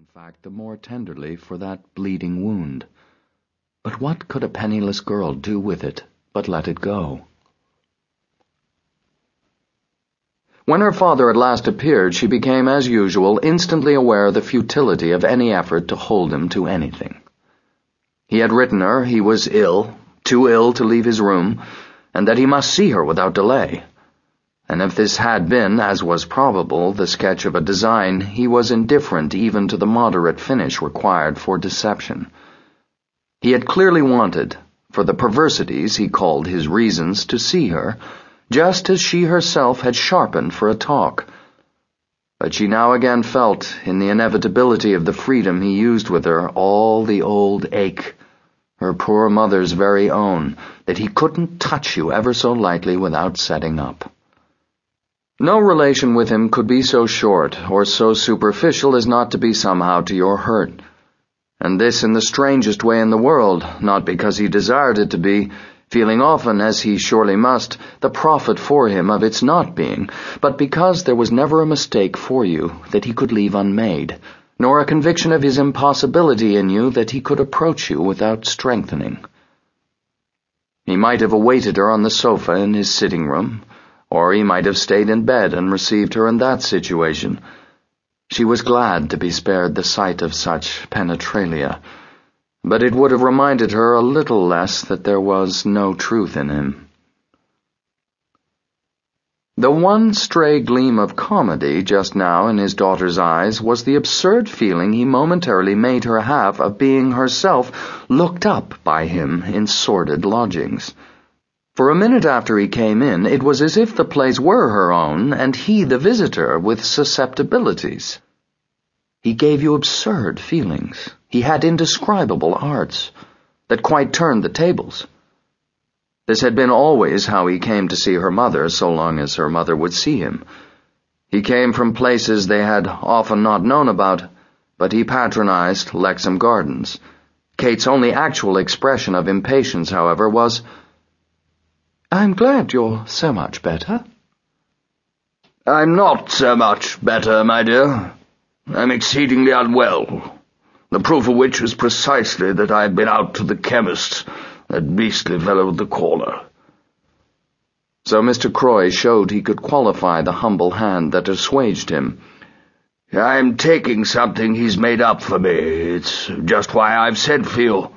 in fact, the more tenderly for that bleeding wound. But what could a penniless girl do with it but let it go? When her father at last appeared, she became, as usual, instantly aware of the futility of any effort to hold him to anything. He had written her he was ill, too ill to leave his room, and that he must see her without delay. And if this had been, as was probable, the sketch of a design, he was indifferent even to the moderate finish required for deception. He had clearly wanted, for the perversities he called his reasons, to see her, just as she herself had sharpened for a talk. But she now again felt, in the inevitability of the freedom he used with her, all the old ache, her poor mother's very own, that he couldn't touch you ever so lightly without setting up. No relation with him could be so short or so superficial as not to be somehow to your hurt, and this in the strangest way in the world, not because he desired it to be, feeling often, as he surely must, the profit for him of its not being, but because there was never a mistake for you that he could leave unmade, nor a conviction of his impossibility in you that he could approach you without strengthening. He might have awaited her on the sofa in his sitting room, or he might have stayed in bed and received her in that situation. She was glad to be spared the sight of such penetralia, but it would have reminded her a little less that there was no truth in him. The one stray gleam of comedy just now in his daughter's eyes was the absurd feeling he momentarily made her have of being herself looked up by him in sordid lodgings. For a minute after he came in, it was as if the place were her own, and he the visitor with susceptibilities. He gave you absurd feelings. He had indescribable arts that quite turned the tables. This had been always how he came to see her mother, so long as her mother would see him. He came from places they had often not known about, but he patronized Lexham Gardens. Kate's only actual expression of impatience, however, was, "I'm glad you're so much better." "I'm not so much better, my dear. I'm exceedingly unwell, the proof of which is precisely that I've been out to the chemist, that beastly fellow with the caller." So Mr. Croy showed he could qualify the humble hand that assuaged him. "I'm taking something he's made up for me. It's just why I've sent for you,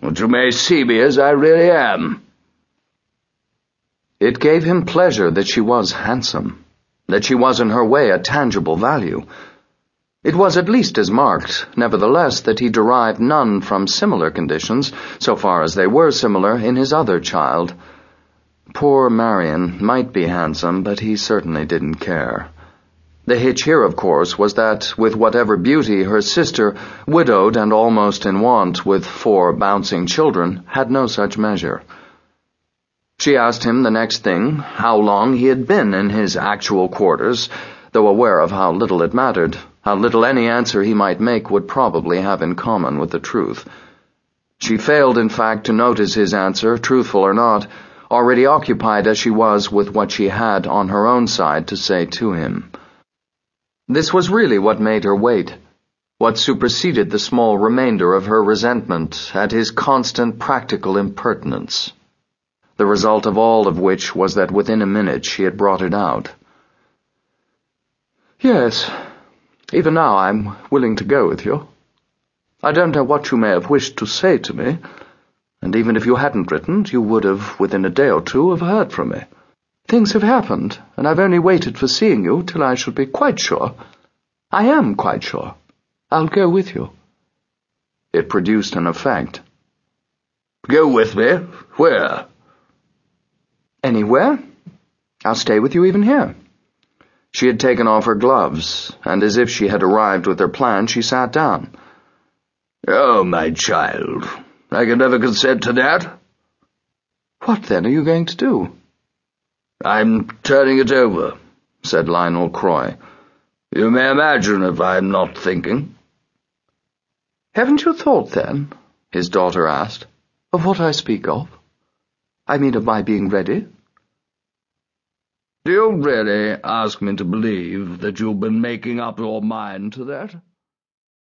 that you may see me as I really am." It gave him pleasure that she was handsome, that she was in her way a tangible value. It was at least as marked, nevertheless, that he derived none from similar conditions, so far as they were similar, in his other child. Poor Marion might be handsome, but he certainly didn't care. The hitch here, of course, was that, with whatever beauty, her sister, widowed and almost in want with 4 bouncing children, had no such measure. She asked him the next thing how long he had been in his actual quarters, though aware of how little it mattered, how little any answer he might make would probably have in common with the truth. She failed, in fact, to notice his answer, truthful or not, already occupied as she was with what she had on her own side to say to him. This was really what made her wait, what superseded the small remainder of her resentment at his constant practical impertinence. The result of all of which was that within a minute she had brought it out. "Yes, even now I'm willing to go with you. I don't know what you may have wished to say to me, and even if you hadn't written, you would have, within a day or two, have heard from me. Things have happened, and I've only waited for seeing you till I should be quite sure. I am quite sure. I'll go with you." It produced an effect. "Go with me? Where?" "Anywhere. I'll stay with you even here." She had taken off her gloves, and as if she had arrived with her plan, she sat down. "Oh, my child, I can never consent to that." "What, then, are you going to do?" "I'm turning it over," said Lionel Croy. "You may imagine if I'm not thinking." "Haven't you thought, then," his daughter asked, "of what I speak of? I mean, of my being ready?" "Do you really ask me to believe that you've been making up your mind to that?"